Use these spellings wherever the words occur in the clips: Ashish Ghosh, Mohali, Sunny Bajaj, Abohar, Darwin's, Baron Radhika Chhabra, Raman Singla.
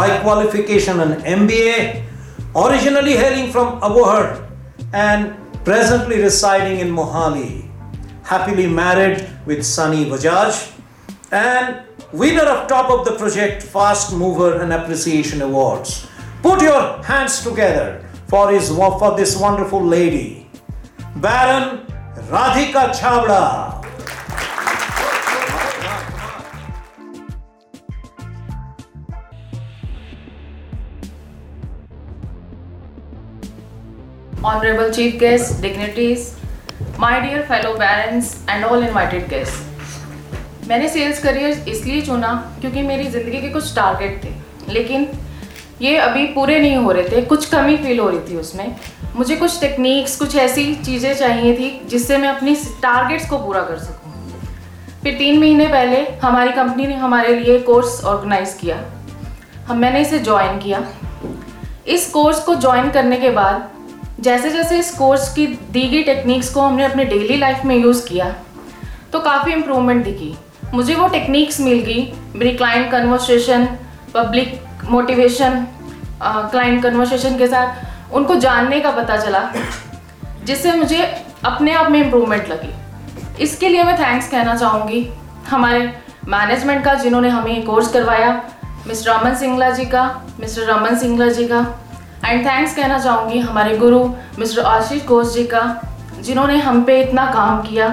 by qualification an MBA, originally hailing from Abohar and presently residing in Mohali, happily married with Sunny Bajaj, and winner of Top of the Project Fast Mover and Appreciation Awards. Put your hands together for this wonderful lady, Baron Radhika Chhabra. Honorable Chief Guests, Dignitaries, my dear fellow Barons and all invited guests. मैंने sales career इसलिए चुना क्योंकि मेरी ज़िंदगी के कुछ target थे, लेकिन ये अभी पूरे नहीं हो रहे थे, कुछ कमी फील हो रही थी उसमें। मुझे कुछ टेक्निक्स, कुछ ऐसी चीज़ें चाहिए थी जिससे मैं अपनी टारगेट्स को पूरा कर सकूँ। फिर 3 महीने पहले हमारी कंपनी ने हमारे लिए कोर्स ऑर्गेनाइज़ किया, मैंने इसे ज्वाइन किया। इस कोर्स को ज्वाइन करने के बाद जैसे जैसे इस कोर्स की दी गई टेक्निक्स को हमने अपने डेली लाइफ में यूज़ किया तो काफ़ी इम्प्रूवमेंट दिखी। मुझे वो टेक्निक्स मिल गई, मेरी client conversation, public motivation, client conversation के साथ उनको जानने का पता चला, जिससे मुझे अपने आप में इम्प्रूवमेंट लगी। इसके लिए मैं थैंक्स कहना चाहूँगी हमारे मैनेजमेंट का, जिन्होंने हमें ये कोर्स करवाया, मिस्टर रमन सिंगला जी का, एंड थैंक्स कहना चाहूँगी हमारे गुरु मिस्टर आशीष घोष जी का, जिन्होंने हम पे इतना काम किया,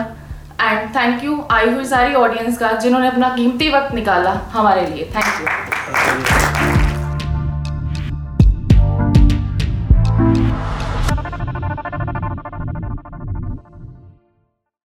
एंड थैंक यू आई हुई सारी ऑडियंस का जिन्होंने अपना कीमती वक्त निकाला हमारे लिए। Thank you.